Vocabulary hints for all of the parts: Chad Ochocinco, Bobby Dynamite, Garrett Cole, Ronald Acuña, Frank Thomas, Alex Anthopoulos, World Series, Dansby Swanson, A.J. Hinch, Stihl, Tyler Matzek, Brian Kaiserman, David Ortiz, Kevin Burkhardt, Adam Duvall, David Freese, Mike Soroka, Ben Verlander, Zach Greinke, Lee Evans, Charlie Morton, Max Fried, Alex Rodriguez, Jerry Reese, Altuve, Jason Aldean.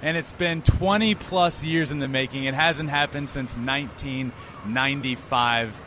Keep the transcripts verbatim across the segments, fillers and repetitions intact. And it's been twenty-plus years in the making. It hasn't happened since nineteen ninety-five.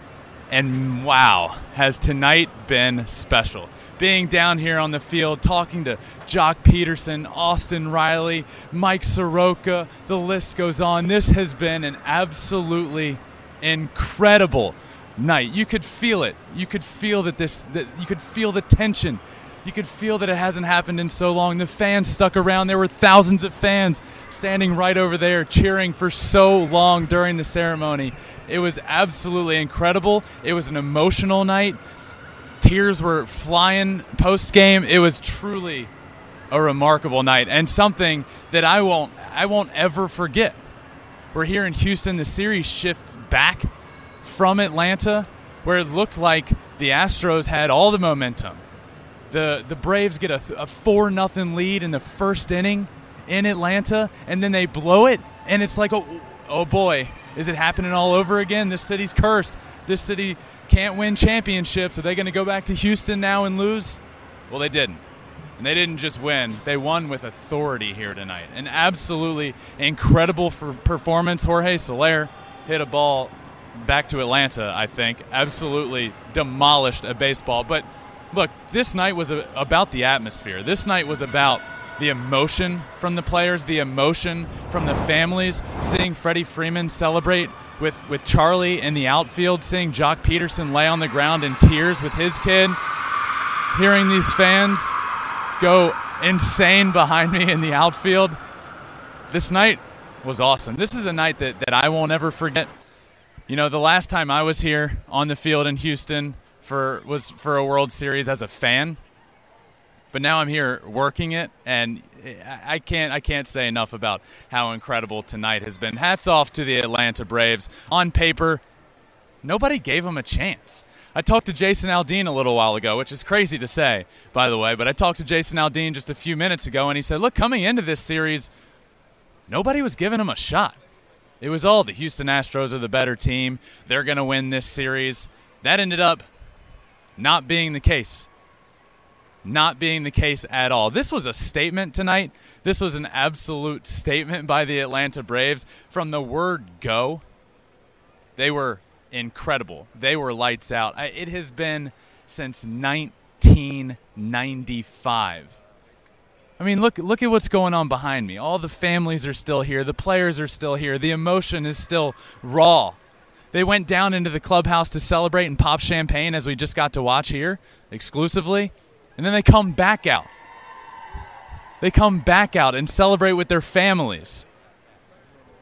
And wow, has tonight been special. Being down here on the field, talking to Joc Pederson, Austin Riley, Mike Soroka, the list goes on. This has been an absolutely incredible night. You could feel it. You could feel that this, that you could feel the tension. You could feel that it hasn't happened in so long. The fans stuck around. There were thousands of fans standing right over there cheering for so long during the ceremony. It was absolutely incredible. It was an emotional night. Tears were flying post-game. It was truly a remarkable night and something that I won't, I won't ever forget. We're here in Houston. The series shifts back from Atlanta, where it looked like the Astros had all the momentum. The the Braves get a, a four nothing lead in the first inning in Atlanta, and then they blow it, and it's like, oh, oh boy, is it happening all over again? This city's cursed. This city can't win championships. Are they going to go back to Houston now and lose? Well, they didn't. And they didn't just win. They won with authority here tonight. An absolutely incredible for performance. Jorge Soler hit a ball back to Atlanta, I think. Absolutely demolished a baseball. But look, this night was about the atmosphere. This night was about the emotion from the players, the emotion from the families, seeing Freddie Freeman celebrate with, with Charlie in the outfield, seeing Joc Pederson lay on the ground in tears with his kid, hearing these fans go insane behind me in the outfield. This night was awesome. This is a night that, that I won't ever forget. You know, the last time I was here on the field in Houston for was for a World Series as a fan, but now I'm here working it, and I can't I can't say enough about how incredible tonight has been. Hats off to the Atlanta Braves. On paper, nobody gave them a chance. I talked to Jason Aldean a little while ago, which is crazy to say, by the way, but I talked to Jason Aldean just a few minutes ago, and he said, look, coming into this series, nobody was giving them a shot. It was all the Houston Astros are the better team. They're going to win this series. That ended up not being the case. Not being the case at all. This was a statement tonight. This was an absolute statement by the Atlanta Braves. From the word go, they were incredible. They were lights out. It has been since nineteen ninety-five. I mean, look, look at what's going on behind me. All the families are still here. The players are still here. The emotion is still raw. They went down into the clubhouse to celebrate and pop champagne, as we just got to watch here exclusively. And then they come back out. They come back out and celebrate with their families.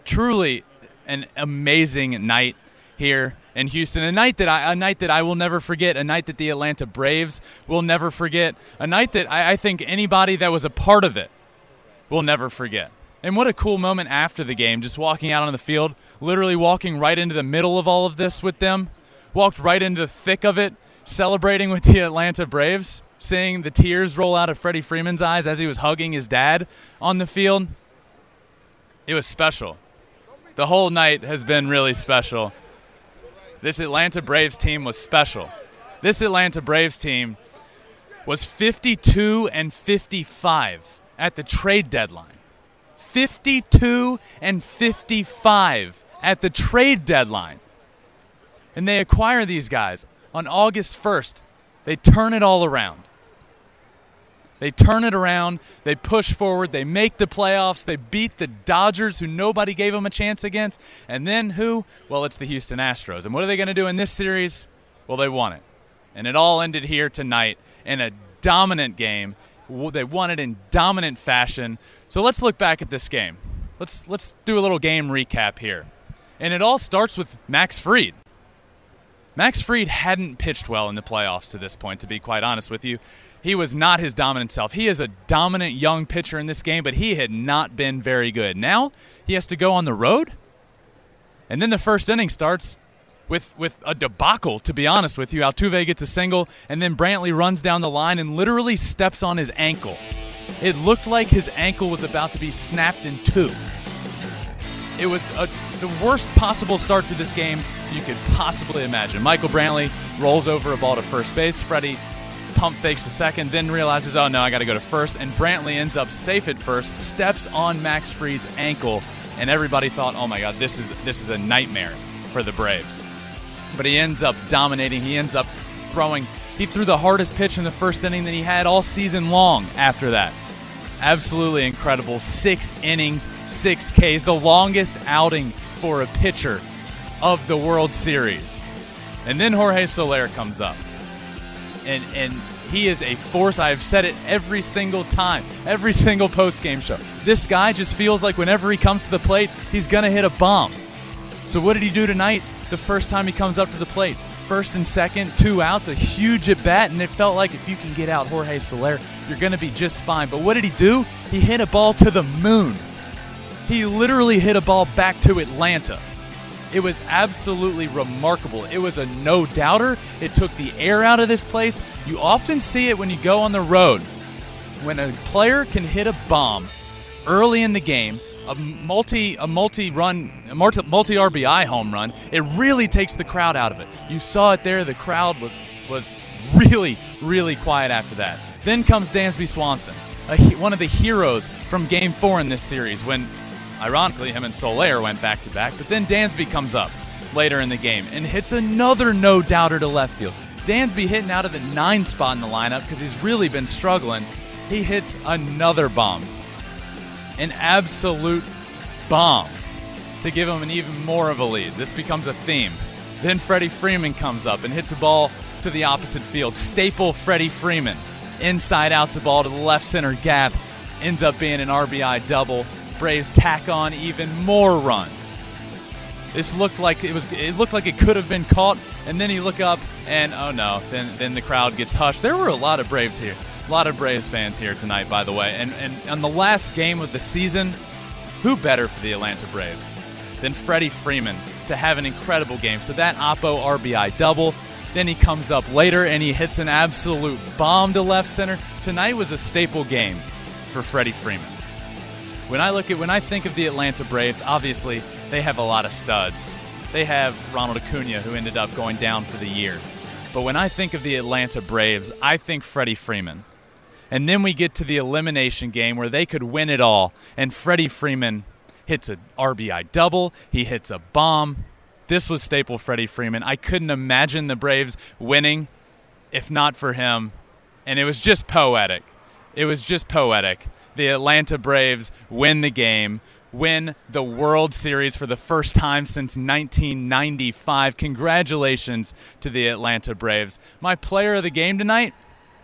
Truly an amazing night here in Houston. A night that I, a night that I will never forget. A night that the Atlanta Braves will never forget. A night that I, I think anybody that was a part of it will never forget. And what a cool moment after the game, just walking out on the field, literally walking right into the middle of all of this with them, walked right into the thick of it, celebrating with the Atlanta Braves, seeing the tears roll out of Freddie Freeman's eyes as he was hugging his dad on the field. It was special. The whole night has been really special. This Atlanta Braves team was special. This Atlanta Braves team was fifty-two and fifty-five at the trade deadline. fifty-two and fifty-five at the trade deadline. And they acquire these guys on August first. They turn it all around. They turn it around. They push forward. They make the playoffs. They beat the Dodgers, who nobody gave them a chance against. And then who? Well, it's the Houston Astros. And what are they going to do in this series? Well, they won it. And it all ended here tonight in a dominant game. They won it in dominant fashion. So let's look back at this game. Let's let's do a little game recap here. And it all starts with Max Fried. Max Fried hadn't pitched well in the playoffs to this point, to be quite honest with you. He was not his dominant self. He is a dominant young pitcher in this game, but he had not been very good. Now he has to go on the road, and then the first inning starts with with a debacle, to be honest with you. Altuve gets a single, and then Brantley runs down the line and literally steps on his ankle. It looked like his ankle was about to be snapped in two. It was a, the worst possible start to this game you could possibly imagine. Michael Brantley rolls over a ball to first base. Freddie pump fakes to second, then realizes, oh no, I got to go to first. And Brantley ends up safe at first, steps on Max Fried's ankle, and everybody thought, oh my God, this is this is a nightmare for the Braves. But he ends up dominating. He ends up throwing. He threw the hardest pitch in the first inning that he had all season long after that. Absolutely incredible. Six innings, six Ks, the longest outing for a pitcher of the World Series. And then Jorge Soler comes up. And and he is a force. I have said it every single time, every single post-game show. This guy just feels like whenever he comes to the plate, he's going to hit a bomb. So what did he do tonight? The first time he comes up to the plate, first and second, two outs, a huge at-bat, and it felt like if you can get out Jorge Soler, you're going to be just fine. But what did he do? He hit a ball to the moon. He literally hit a ball back to Atlanta. It was absolutely remarkable. It was a no-doubter. It took the air out of this place. You often see it when you go on the road. When a player can hit a bomb early in the game, a multi a multi-run, a multi-R B I home run, it really takes the crowd out of it. You saw it there. The crowd was was really, really quiet after that. Then comes Dansby Swanson, a, one of the heroes from Game four in this series when, ironically, him and Soler went back-to-back, but then Dansby comes up later in the game and hits another no-doubter to left field. Dansby hitting out of the nine spot in the lineup because he's really been struggling. He hits another bomb, an absolute bomb, to give him an even more of a lead. This becomes a theme. Then Freddie Freeman comes up and hits a ball to the opposite field. Staple Freddie Freeman. Inside out's a ball to the left center gap. Ends up being an R B I double. Braves tack on even more runs. This looked like it was. It looked like it could have been caught, and then you look up, and oh no! Then then the crowd gets hushed. There were a lot of Braves here, a lot of Braves fans here tonight, by the way. And and on the last game of the season, who better for the Atlanta Braves than Freddie Freeman to have an incredible game? So that Oppo R B I double. Then he comes up later and he hits an absolute bomb to left center. Tonight was a staple game for Freddie Freeman. When I look at, when I think of the Atlanta Braves, obviously they have a lot of studs. They have Ronald Acuña, who ended up going down for the year. But when I think of the Atlanta Braves, I think Freddie Freeman. And then we get to the elimination game where they could win it all, and Freddie Freeman hits an R B I double. He hits a bomb. This was staple Freddie Freeman. I couldn't imagine the Braves winning if not for him. And it was just poetic. It was just poetic. The Atlanta Braves win the game, win the World Series for the first time since nineteen ninety-five. Congratulations to the Atlanta Braves. My player of the game tonight,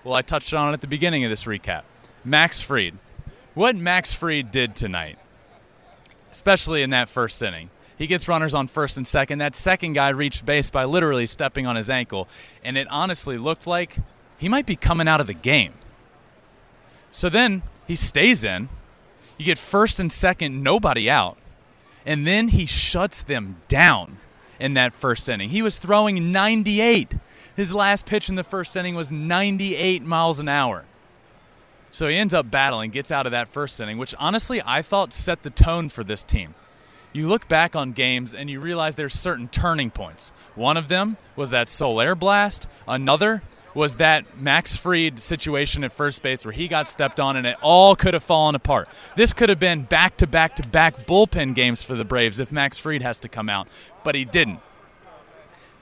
well, I touched on it at the beginning of this recap, Max Fried. What Max Fried did tonight, especially in that first inning, he gets runners on first and second. That second guy reached base by literally stepping on his ankle, and it honestly looked like he might be coming out of the game. So then he stays in. You get first and second, nobody out. And then he shuts them down in that first inning. He was throwing ninety-eight. His last pitch in the first inning was ninety-eight miles an hour. So he ends up battling, gets out of that first inning, which honestly I thought set the tone for this team. You look back on games and you realize there's certain turning points. One of them was that Soler blast. Another was that Max Fried situation at first base where he got stepped on and it all could have fallen apart. This could have been back-to-back-to-back bullpen games for the Braves if Max Fried has to come out, but he didn't.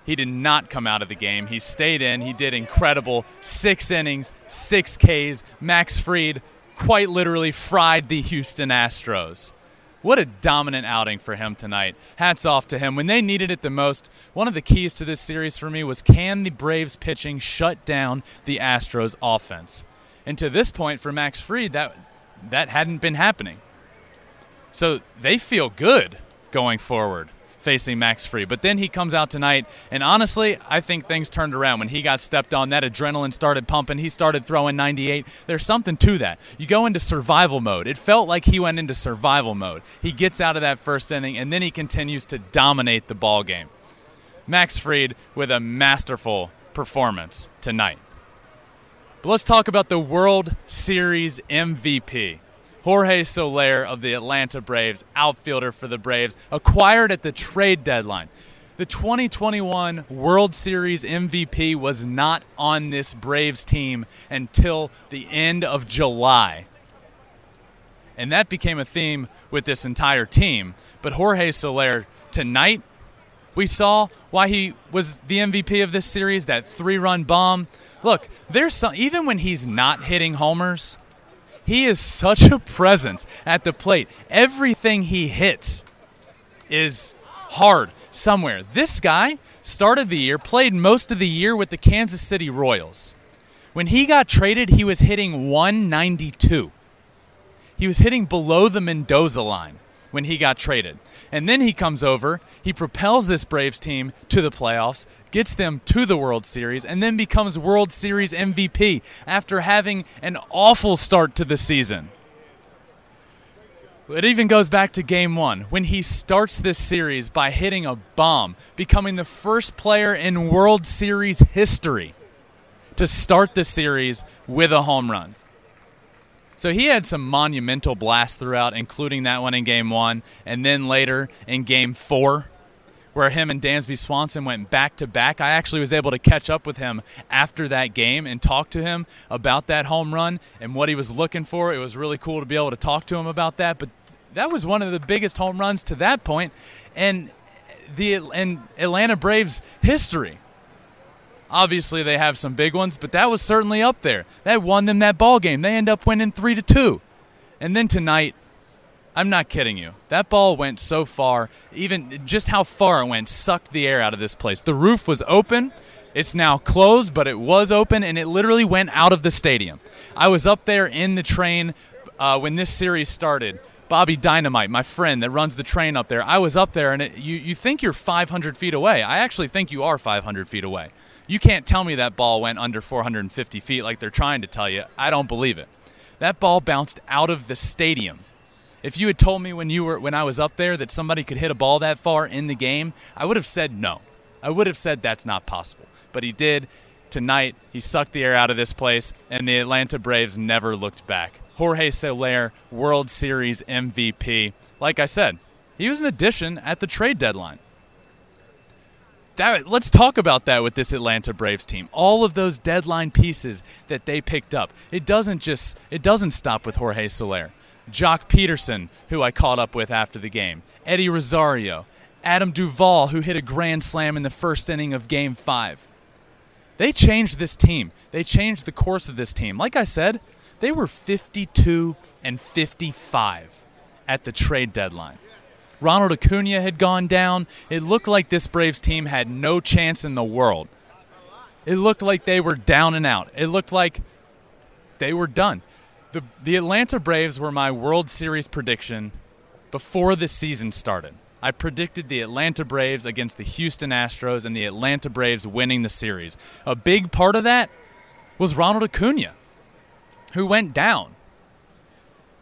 He did not come out of the game. He stayed in. He did incredible. Six innings, six Ks. Max Fried quite literally fried the Houston Astros. What a dominant outing for him tonight. Hats off to him. When they needed it the most, one of the keys to this series for me was, can the Braves pitching shut down the Astros offense? And to this point for Max Fried, that, that hadn't been happening. So they feel good going forward facing Max Fried. But then he comes out tonight, and honestly, I think things turned around. When he got stepped on, that adrenaline started pumping. He started throwing ninety-eight. There's something to that. You go into survival mode. It felt like he went into survival mode. He gets out of that first inning, and then he continues to dominate the ball game. Max Fried with a masterful performance tonight. But let's talk about the World Series M V P. Jorge Soler of the Atlanta Braves, outfielder for the Braves, acquired at the trade deadline. The twenty twenty-one World Series M V P was not on this Braves team until the end of July. And that became a theme with this entire team. But Jorge Soler tonight, we saw why he was the M V P of this series, that three-run bomb. Look, there's some, even when he's not hitting homers, he is such a presence at the plate. Everything he hits is hard somewhere. This guy started the year, played most of the year with the Kansas City Royals. When he got traded, he was hitting one ninety-two. He was hitting below the Mendoza line when he got traded. And then he comes over, he propels this Braves team to the playoffs, gets them to the World Series, and then becomes World Series M V P after having an awful start to the season. It even goes back to game one, when he starts this series by hitting a bomb, becoming the first player in World Series history to start the series with a home run. So he had some monumental blasts throughout, including that one in game one, and then later in game four, where him and Dansby Swanson went back-to-back. I actually was able to catch up with him after that game and talk to him about that home run and what he was looking for. It was really cool to be able to talk to him about that, but that was one of the biggest home runs to that point in the in Atlanta Braves history. Obviously, they have some big ones, but that was certainly up there. That won them that ball game. They end up winning three to two, and then tonight, I'm not kidding you. That ball went so far. Even just how far it went sucked the air out of this place. The roof was open. It's now closed, but it was open, and it literally went out of the stadium. I was up there in the train uh, when this series started. Bobby Dynamite, my friend that runs the train up there, I was up there, and it, you you think you're five hundred feet away. I actually think you are five hundred feet away. You can't tell me that ball went under four hundred fifty feet like they're trying to tell you. I don't believe it. That ball bounced out of the stadium. If you had told me when you were when I was up there that somebody could hit a ball that far in the game, I would have said no. I would have said that's not possible. But he did. Tonight, he sucked the air out of this place, and the Atlanta Braves never looked back. Jorge Soler, World Series M V P. Like I said, he was an addition at the trade deadline. That, let's talk about that with this Atlanta Braves team. All of those deadline pieces that they picked up. It doesn't just it doesn't stop with Jorge Soler. Joc Pederson, who I caught up with after the game. Eddie Rosario. Adam Duvall, who hit a grand slam in the first inning of Game five. They changed this team. They changed the course of this team. Like I said, they were fifty-two and fifty-five at the trade deadline. Ronald Acuña had gone down. It looked like this Braves team had no chance in the world. It looked like they were down and out. It looked like they were done. The, the Atlanta Braves were my World Series prediction before the season started. I predicted the Atlanta Braves against the Houston Astros and the Atlanta Braves winning the series. A big part of that was Ronald Acuña, who went down.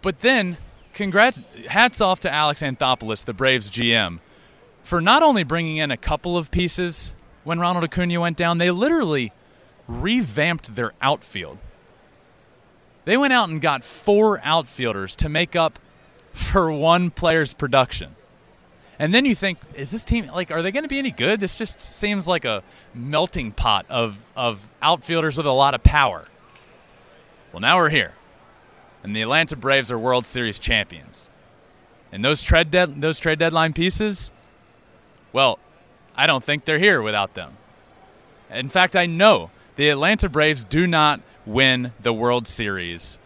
But then... Congrats, hats off to Alex Anthopoulos, the Braves G M, for not only bringing in a couple of pieces when Ronald Acuña went down, they literally revamped their outfield. They went out and got four outfielders to make up for one player's production. And then you think, is this team, like, are they going to be any good? This just seems like a melting pot of, of outfielders with a lot of power. Well, now we're here. And the Atlanta Braves are World Series champions. And those trade de- those trade deadline pieces, well, I don't think they're here without them. In fact, I know the Atlanta Braves do not win the World Series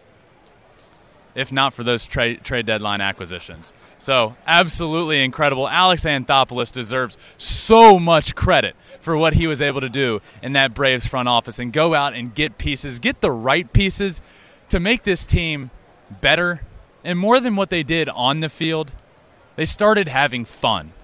if not for those tra- trade deadline acquisitions. So absolutely incredible. Alex Anthopoulos deserves so much credit for what he was able to do in that Braves front office and go out and get pieces, get the right pieces to make this team better. And more than what they did on the field, they started having fun.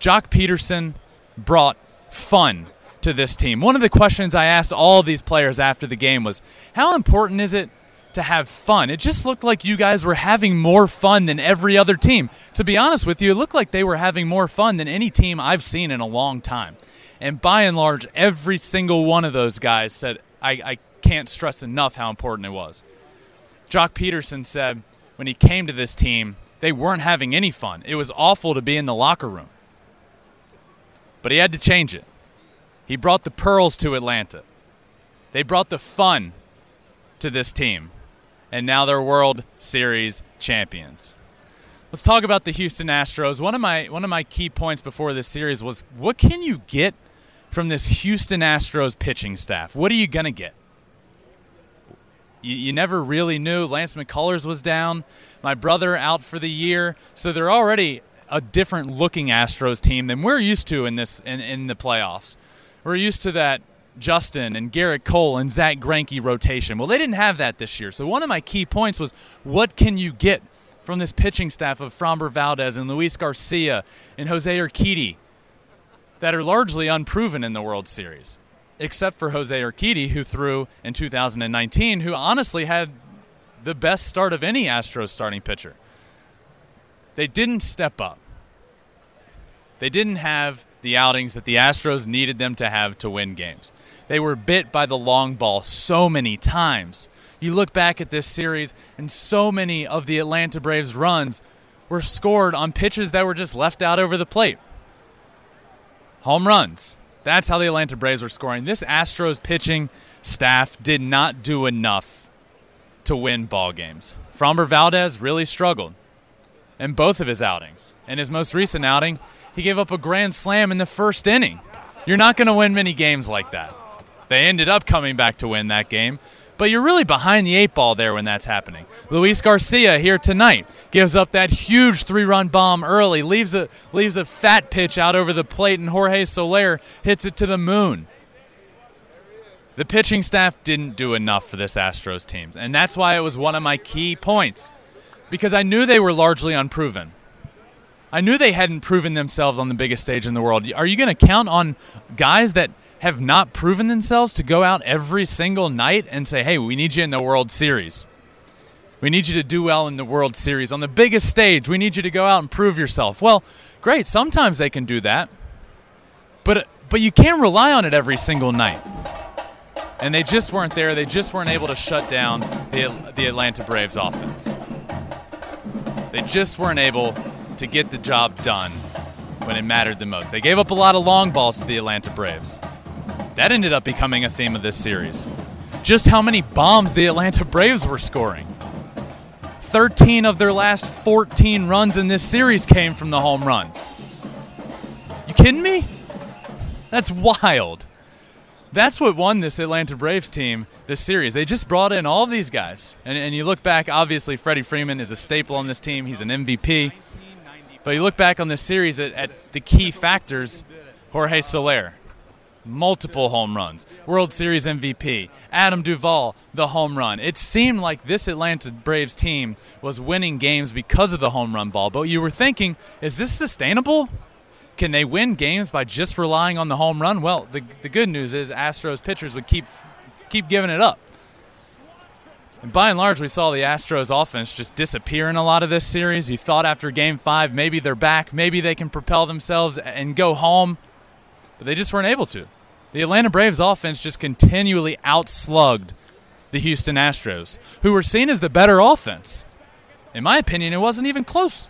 Joc Pederson brought fun to this team. One of the questions I asked all of these players after the game was, how important is it to have fun? It just looked like you guys were having more fun than every other team. To be honest with you, it looked like they were having more fun than any team I've seen in a long time. And by and large, every single one of those guys said, I, I can't stress enough how important it was. Joc Pederson said when he came to this team, they weren't having any fun. It was awful to be in the locker room. But he had to change it. He brought the pearls to Atlanta. They brought the fun to this team. And now they're World Series champions. Let's talk about the Houston Astros. One of my one of my key points before this series was, what can you get from this Houston Astros pitching staff? What are you going to get? You, you never really knew. Lance McCullers was down. My brother out for the year. So they're already a different looking Astros team than we're used to in this in, in the playoffs. We're used to that Justin and Garrett Cole and Zach Greinke rotation. Well, they didn't have that this year. So one of my key points was, what can you get from this pitching staff of Framber Valdez and Luis Garcia and Jose Urquidy that are largely unproven in the World Series, except for Jose Urquidy, who threw in two thousand nineteen, who honestly had the best start of any Astros starting pitcher. They didn't step up. They didn't have the outings that the Astros needed them to have to win games. They were bit by the long ball so many times. You look back at this series, and so many of the Atlanta Braves' runs were scored on pitches that were just left out over the plate. Home runs. That's how the Atlanta Braves were scoring. This Astros pitching staff did not do enough to win ball games. Framber Valdez really struggled in both of his outings. In his most recent outing, he gave up a grand slam in the first inning. You're not going to win many games like that. They ended up coming back to win that game, but you're really behind the eight ball there when that's happening. Luis Garcia here tonight gives up that huge three-run bomb early, leaves a leaves a fat pitch out over the plate, and Jorge Soler hits it to the moon. The pitching staff didn't do enough for this Astros team, and that's why it was one of my key points, because I knew they were largely unproven. I knew they hadn't proven themselves on the biggest stage in the world. Are you going to count on guys that have not proven themselves to go out every single night and say, hey, we need you in the World Series. We need you to do well in the World Series. On the biggest stage, we need you to go out and prove yourself. Well, great, sometimes they can do that, but but you can't rely on it every single night. And they just weren't there. They just weren't able to shut down the, the Atlanta Braves offense. They just weren't able to get the job done when it mattered the most. They gave up a lot of long balls to the Atlanta Braves. That ended up becoming a theme of this series. Just how many bombs the Atlanta Braves were scoring. thirteen of their last fourteen runs in this series came from the home run. You kidding me? That's wild. That's what won this Atlanta Braves team this series. They just brought in all these guys. And, and you look back, obviously Freddie Freeman is a staple on this team. He's an M V P. But you look back on this series at, at the key factors, Jorge Soler, multiple home runs, World Series M V P, Adam Duvall, the home run. It seemed like this Atlanta Braves team was winning games because of the home run ball. But you were thinking, is this sustainable? Can they win games by just relying on the home run? Well, the, the good news is Astros pitchers would keep keep giving it up. And by and large, we saw the Astros offense just disappear in a lot of this series. You thought after Game five, maybe they're back. Maybe they can propel themselves and go home. But they just weren't able to. The Atlanta Braves offense just continually outslugged the Houston Astros, who were seen as the better offense. In my opinion, it wasn't even close.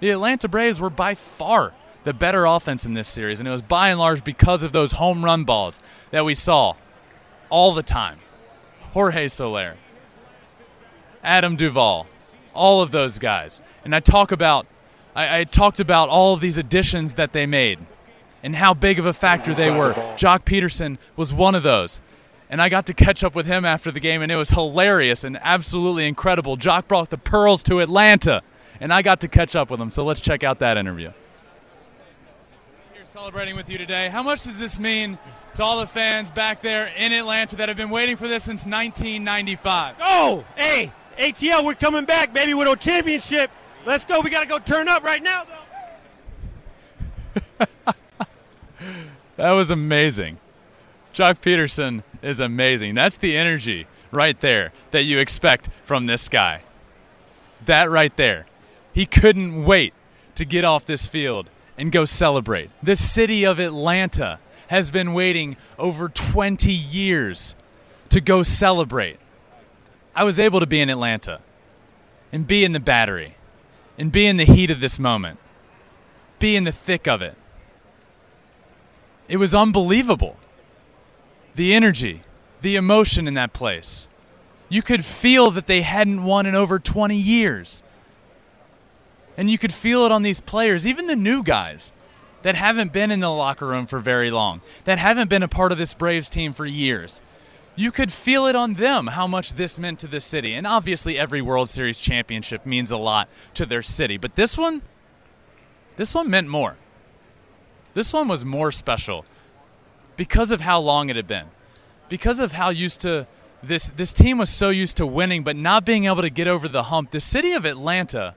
The Atlanta Braves were by far the better offense in this series, and it was by and large because of those home run balls that we saw all the time. Jorge Soler, Adam Duvall, all of those guys. And I talk about, I, I talked about all of these additions that they made. and how big of a factor they were. Joc Pederson was one of those. And I got to catch up with him after the game, and it was hilarious and absolutely incredible. Joc brought the pearls to Atlanta, and I got to catch up with him. So let's check out that interview. Here celebrating with you today. How much does this mean to all the fans back there in Atlanta that have been waiting for this since nineteen ninety-five? Oh, hey, A T L, we're coming back, baby, with our championship. Let's go. We got to go turn up right now, though. That was amazing. Joc Pederson is amazing. That's the energy right there that you expect from this guy. That right there. He couldn't wait to get off this field and go celebrate. The city of Atlanta has been waiting over twenty years to go celebrate. I was able to be in Atlanta and be in the Battery and be in the heat of this moment, be in the thick of it. It was unbelievable. The energy, the emotion in that place. You could feel that they hadn't won in over twenty years. And you could feel it on these players, even the new guys that haven't been in the locker room for very long, that haven't been a part of this Braves team for years. You could feel it on them how much this meant to the city. And obviously every World Series championship means a lot to their city. But this one, this one meant more. This one was more special. Because of how long it had been, because of how used to this, this team was so used to winning, but not being able to get over the hump, the city of Atlanta,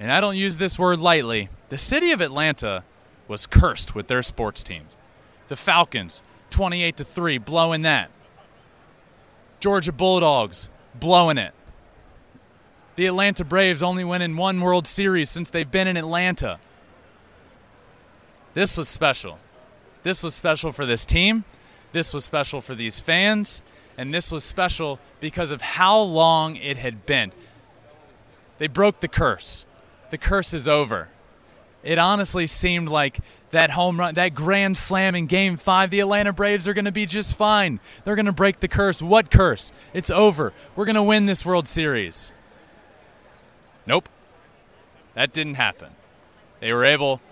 and I don't use this word lightly, the city of Atlanta was cursed with their sports teams. The Falcons, twenty-eight to three, blowing that. Georgia Bulldogs, blowing it. The Atlanta Braves only winning one World Series since they've been in Atlanta. This was special. This was special for this team, this was special for these fans, and this was special because of how long it had been. They broke the curse. The curse is over. It honestly seemed like that home run, that grand slam in Game five, the Atlanta Braves are going to be just fine. They're going to break the curse. What curse? It's over. We're going to win this World Series. Nope. That didn't happen. They were able,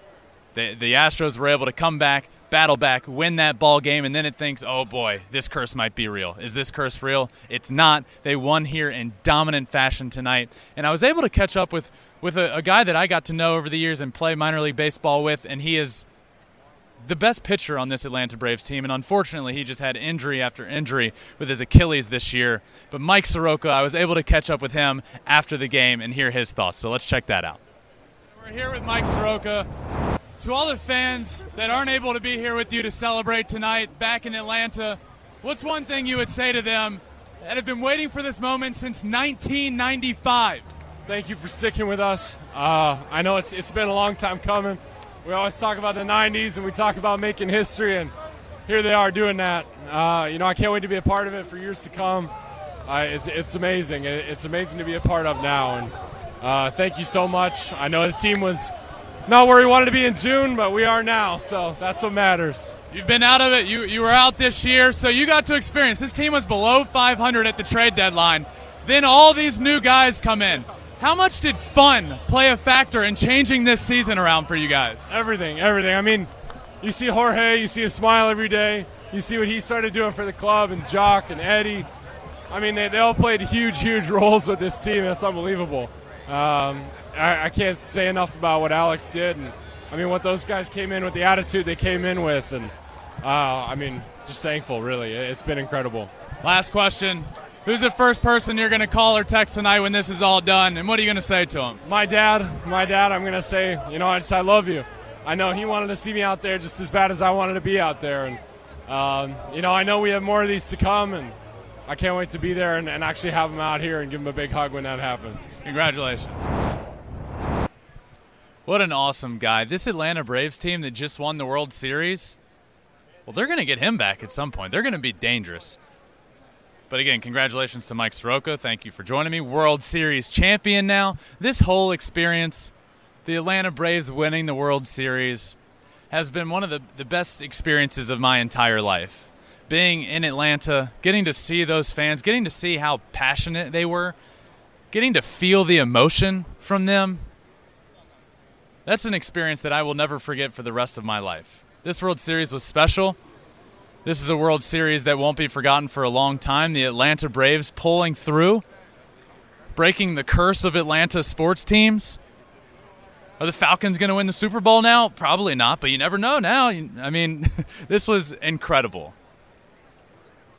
the, the Astros were able to come back, battle back, win that ball game, and then it thinks, oh boy, this curse might be real. Is this curse real? It's not. They won here in dominant fashion tonight. And I was able to catch up with, with a, a guy that I got to know over the years and play minor league baseball with, and he is the best pitcher on this Atlanta Braves team. And unfortunately, he just had injury after injury with his Achilles this year. But Mike Soroka, I was able to catch up with him after the game and hear his thoughts. So let's check that out. We're here with Mike Soroka. To all the fans that aren't able to be here with you to celebrate tonight back in Atlanta, what's one thing you would say to them that have been waiting for this moment since nineteen ninety-five? Thank you for sticking with us. Uh, I know it's it's been a long time coming. We always talk about the nineties and we talk about making history, and here they are doing that. Uh, you know, I can't wait to be a part of it for years to come. Uh, it's, it's amazing. It's amazing to be a part of now. And uh, thank you so much. I know the team was not where we wanted to be in June, but we are now, so that's what matters. You've been out of it. You you were out this year, so you got to experience. This team was below five hundred at the trade deadline. Then all these new guys come in. How much did fun play a factor in changing this season around for you guys? Everything, everything. I mean, you see Jorge, you see a smile every day. You see what he started doing for the club, and Joc and Eddie. I mean, they, they all played huge, huge roles with this team. That's unbelievable. Um, I, I can't say enough about what Alex did, and I mean what those guys came in with, the attitude they came in with, and uh, I mean just thankful, really. It's been incredible. Last question: who's the first person you're going to call or text tonight when this is all done, and what are you going to say to him? My dad, my dad. I'm going to say, you know, I just I love you. I know he wanted to see me out there just as bad as I wanted to be out there, and um, you know I know we have more of these to come, and I can't wait to be there and, and actually have him out here and give him a big hug when that happens. Congratulations. What an awesome guy. This Atlanta Braves team that just won the World Series, well, they're going to get him back at some point. They're going to be dangerous. But again, congratulations to Mike Soroka. Thank you for joining me. World Series champion now. This whole experience, the Atlanta Braves winning the World Series, has been one of the, the best experiences of my entire life. Being in Atlanta, getting to see those fans, getting to see how passionate they were, getting to feel the emotion from them, that's an experience that I will never forget for the rest of my life. This World Series was special. This is a World Series that won't be forgotten for a long time. The Atlanta Braves pulling through, breaking the curse of Atlanta sports teams. Are the Falcons going to win the Super Bowl now? Probably not, but you never know now. I mean, this was incredible.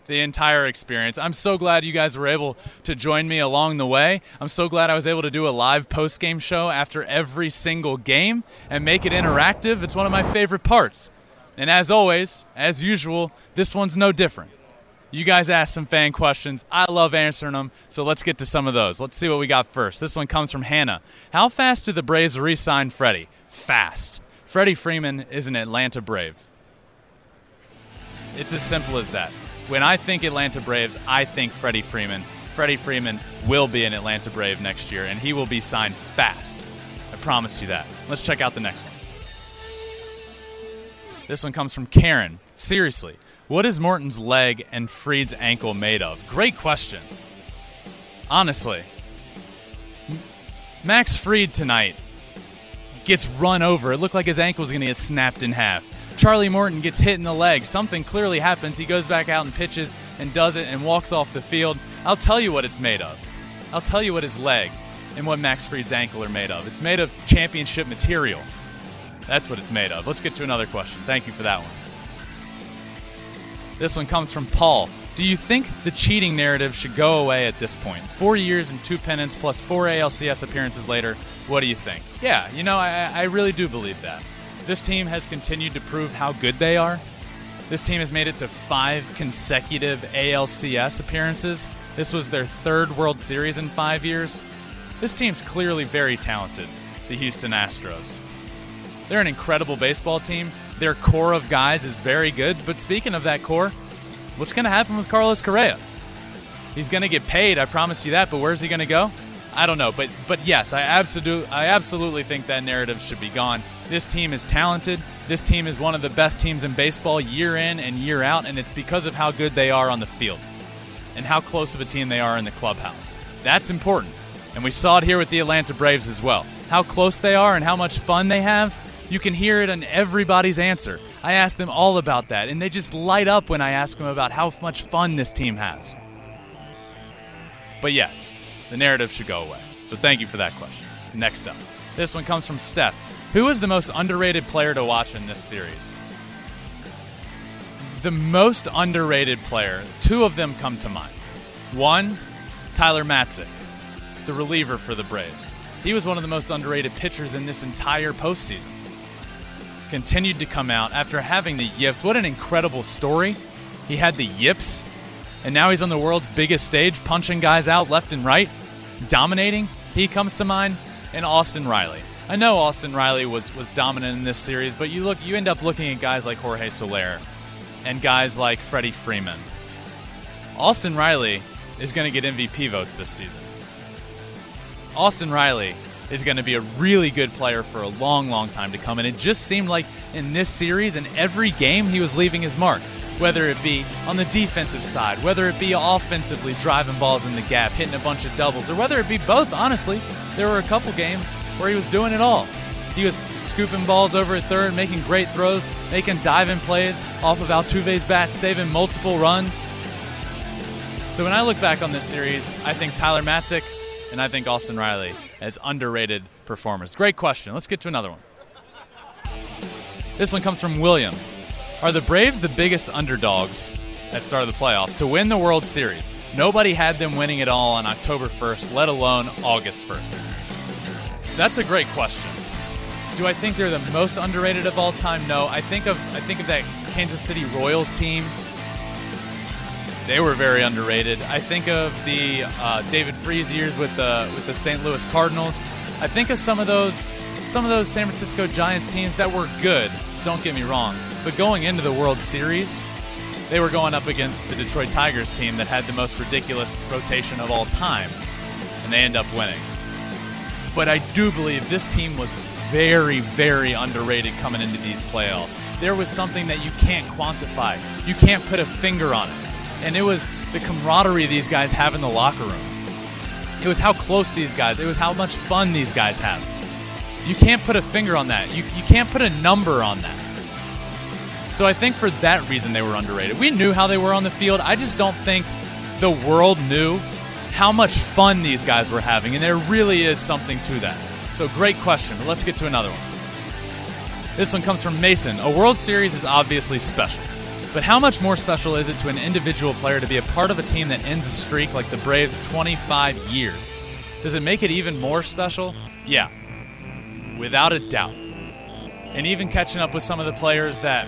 The entire experience. I'm so glad you guys were able to join me along the way. I'm so glad I was able to do a live post-game show after every single game and make it interactive. It's one of my favorite parts. And as always, as usual, this one's no different. You guys asked some fan questions. I love answering them, so let's get to some of those. Let's see what we got first. This one comes from Hannah. How fast do the Braves re-sign Freddie? Fast. Freddie Freeman is an Atlanta Brave. It's as simple as that. When I think Atlanta Braves, I think Freddie Freeman. Freddie Freeman will be an Atlanta Brave next year, and he will be signed fast. I promise you that. Let's check out the next one. This one comes from Karen. Seriously, what is Morton's leg and Fried's ankle made of? Great question. Honestly, Max Fried tonight gets run over. It looked like his ankle was going to get snapped in half. Charlie Morton gets hit in the leg. Something clearly happens. He goes back out and pitches and does it and walks off the field. I'll tell you what it's made of. I'll tell you what his leg and what Max Fried's ankle are made of. It's made of championship material. That's what it's made of. Let's get to another question. Thank you for that one. This one comes from Paul. Do you think the cheating narrative should go away at this point? Four years and two pennants plus four A L C S appearances later. What do you think? Yeah, you know, I, I really do believe that. This team has continued to prove how good they are. This team has made it to five consecutive A L C S appearances. This was their third World Series in five years. This team's clearly very talented, the Houston Astros. They're an incredible baseball team. Their core of guys is very good. But speaking of that core, what's going to happen with Carlos Correa? He's going to get paid, I promise you that, but where's he going to go? I don't know, but but yes, I absolutely I absolutely think that narrative should be gone. This team is talented. This team is one of the best teams in baseball year in and year out, and it's because of how good they are on the field and how close of a team they are in the clubhouse. That's important, and we saw it here with the Atlanta Braves as well. How close they are and how much fun they have, you can hear it in everybody's answer. I asked them all about that, and they just light up when I ask them about how much fun this team has. But yes, the narrative should go away. So thank you for that question. Next up. This one comes from Steph. Who is the most underrated player to watch in this series? The most underrated player, two of them come to mind. One, Tyler Matzek, the reliever for the Braves. He was one of the most underrated pitchers in this entire postseason. Continued to come out after having the yips. What an incredible story. He had the yips, and now he's on the world's biggest stage, punching guys out left and right. Dominating, he comes to mind, and Austin Riley. I know Austin Riley was was dominant in this series, but you look, you end up looking at guys like Jorge Soler and guys like Freddie Freeman. Austin Riley is going to get M V P votes this season. Austin Riley is going to be a really good player for a long, long time to come, and it just seemed like in this series, in every game, he was leaving his mark. Whether it be on the defensive side, whether it be offensively driving balls in the gap, hitting a bunch of doubles, or whether it be both, honestly, there were a couple games where he was doing it all. He was scooping balls over at third, making great throws, making diving plays off of Altuve's bat, saving multiple runs. So when I look back on this series, I think Tyler Matzek and I think Austin Riley as underrated performers. Great question. Let's get to another one. This one comes from William. Are the Braves the biggest underdogs at the start of the playoffs to win the World Series? Nobody had them winning it all on October first, let alone August first. That's a great question. Do I think they're the most underrated of all time? No. I think of I think of that Kansas City Royals team. They were very underrated. I think of the uh, David Freese years with the with the Saint Louis Cardinals. I think of some of those some of those San Francisco Giants teams that were good. Don't get me wrong. But going into the World Series, they were going up against the Detroit Tigers team that had the most ridiculous rotation of all time, and they end up winning. But I do believe this team was very, very underrated coming into these playoffs. There was something that you can't quantify. You can't put a finger on it. And it was the camaraderie these guys have in the locker room. It was how close these guys, it was how much fun these guys have. You can't put a finger on that. You, you can't put a number on that. So I think for that reason they were underrated. We knew how they were on the field. I just don't think the world knew how much fun these guys were having, and there really is something to that. So great question, but let's get to another one. This one comes from Mason. A World Series is obviously special, but how much more special is it to an individual player to be a part of a team that ends a streak like the Braves twenty-five years? Does it make it even more special? Yeah, without a doubt. And even catching up with some of the players that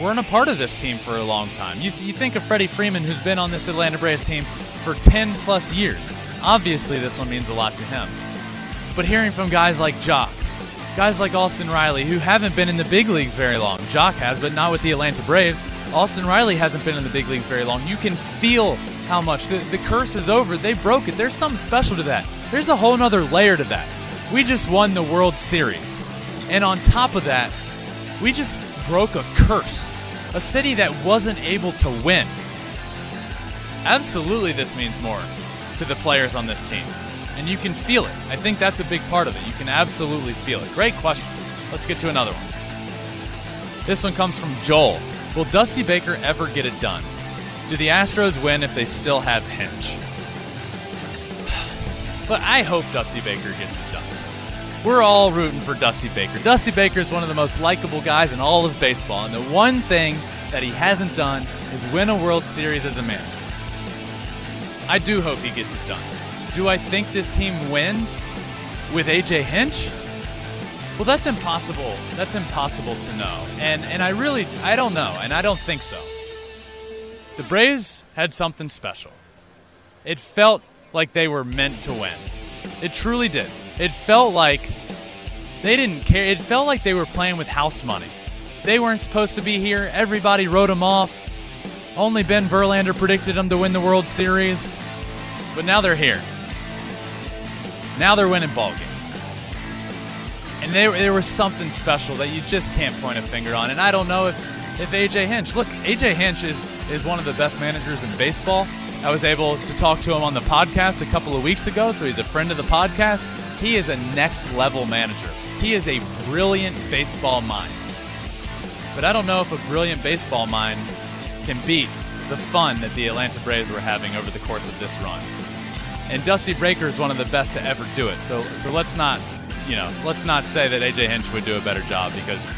weren't a part of this team for a long time. You, th- you think of Freddie Freeman, who's been on this Atlanta Braves team for ten plus years. Obviously, this one means a lot to him. But hearing from guys like Joc, guys like Austin Riley, who haven't been in the big leagues very long. Joc has, but not with the Atlanta Braves. Austin Riley hasn't been in the big leagues very long. You can feel how much. The, the curse is over. They broke it. There's something special to that. There's a whole nother layer to that. We just won the World Series. And on top of that, we just broke a curse. A city that wasn't able to win. Absolutely, this means more to the players on this team. And you can feel it. I think that's a big part of it. You can absolutely feel it. Great question. Let's get to another one. This one comes from Joel. Will Dusty Baker ever get it done? Do the Astros win if they Stihl have Hinch? But I hope Dusty Baker gets it done. We're all rooting for Dusty Baker. Dusty Baker is one of the most likable guys in all of baseball, and the one thing that he hasn't done is win a World Series as a manager. I do hope he gets it done. Do I think this team wins with A J. Hinch? Well, that's impossible. That's impossible to know. And and I really, I don't know, and I don't think so. The Braves had something special. It felt like they were meant to win. It truly did. It felt like they didn't care. It felt like they were playing with house money. They weren't supposed to be here. Everybody wrote them off. Only Ben Verlander predicted them to win the World Series. But now they're here. Now they're winning ball games. And they, there was something special that you just can't point a finger on. And I don't know if, if A J. Hinch. Look, A J. Hinch is, is one of the best managers in baseball. I was able to talk to him on the podcast a couple of weeks ago, so he's a friend of the podcast. He is a next-level manager. He is a brilliant baseball mind. But I don't know if a brilliant baseball mind can beat the fun that the Atlanta Braves were having over the course of this run. And Dusty Baker is one of the best to ever do it. So so let's not, you know, let's not say that A J. Hinch would do a better job, because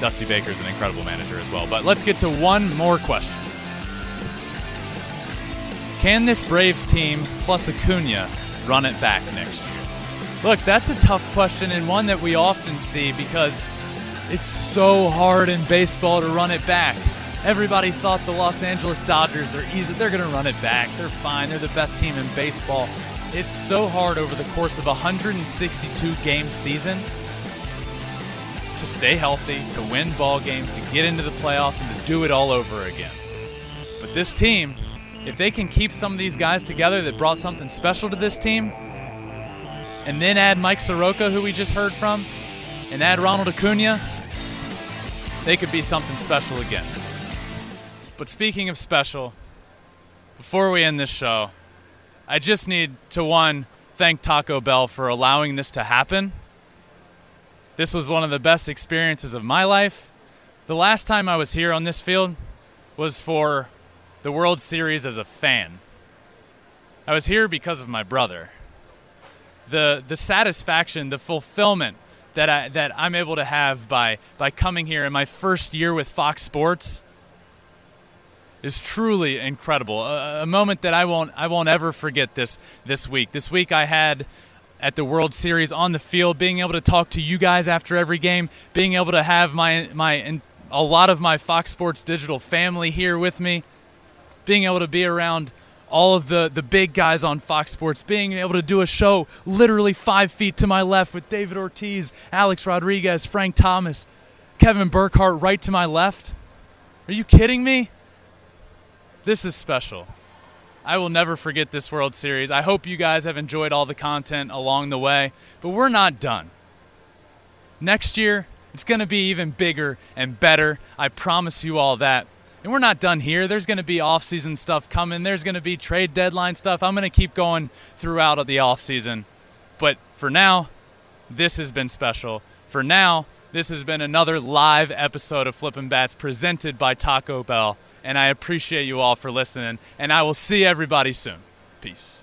Dusty Baker is an incredible manager as well. But let's get to one more question. Can this Braves team plus Acuña run it back next year? Look, that's a tough question, and one that we often see, because it's so hard in baseball to run it back. Everybody thought the Los Angeles Dodgers are easy. They're going to run it back. They're fine. They're the best team in baseball. It's so hard over the course of a one hundred sixty-two game season to stay healthy, to win ball games, to get into the playoffs, and to do it all over again. But this team, if they can keep some of these guys together that brought something special to this team, and then add Mike Soroka, who we just heard from, and add Ronald Acuña, they could be something special again. But speaking of special, before we end this show, I just need to, one, thank Taco Bell for allowing this to happen. This was one of the best experiences of my life. The last time I was here on this field was for the World Series as a fan. I was here because of my brother. The the satisfaction, the fulfillment that I that I'm able to have by by coming here in my first year with Fox Sports is truly incredible. A, a moment that I won't I won't ever forget this this week. This week I had at the World Series on the field, being able to talk to you guys after every game, being able to have my my a lot of my Fox Sports Digital family here with me, being able to be around all of the, the big guys on Fox Sports, being able to do a show literally five feet to my left with David Ortiz, Alex Rodriguez, Frank Thomas, Kevin Burkhardt right to my left. Are you kidding me? This is special. I will never forget this World Series. I hope you guys have enjoyed all the content along the way, but we're not done. Next year, it's going to be even bigger and better. I promise you all that. And we're not done here. There's going to be off-season stuff coming. There's going to be trade deadline stuff. I'm going to keep going throughout the off-season. But for now, this has been special. For now, This has been another live episode of Flippin' Bats presented by Taco Bell, and I appreciate you all for listening, and I will see everybody soon. Peace.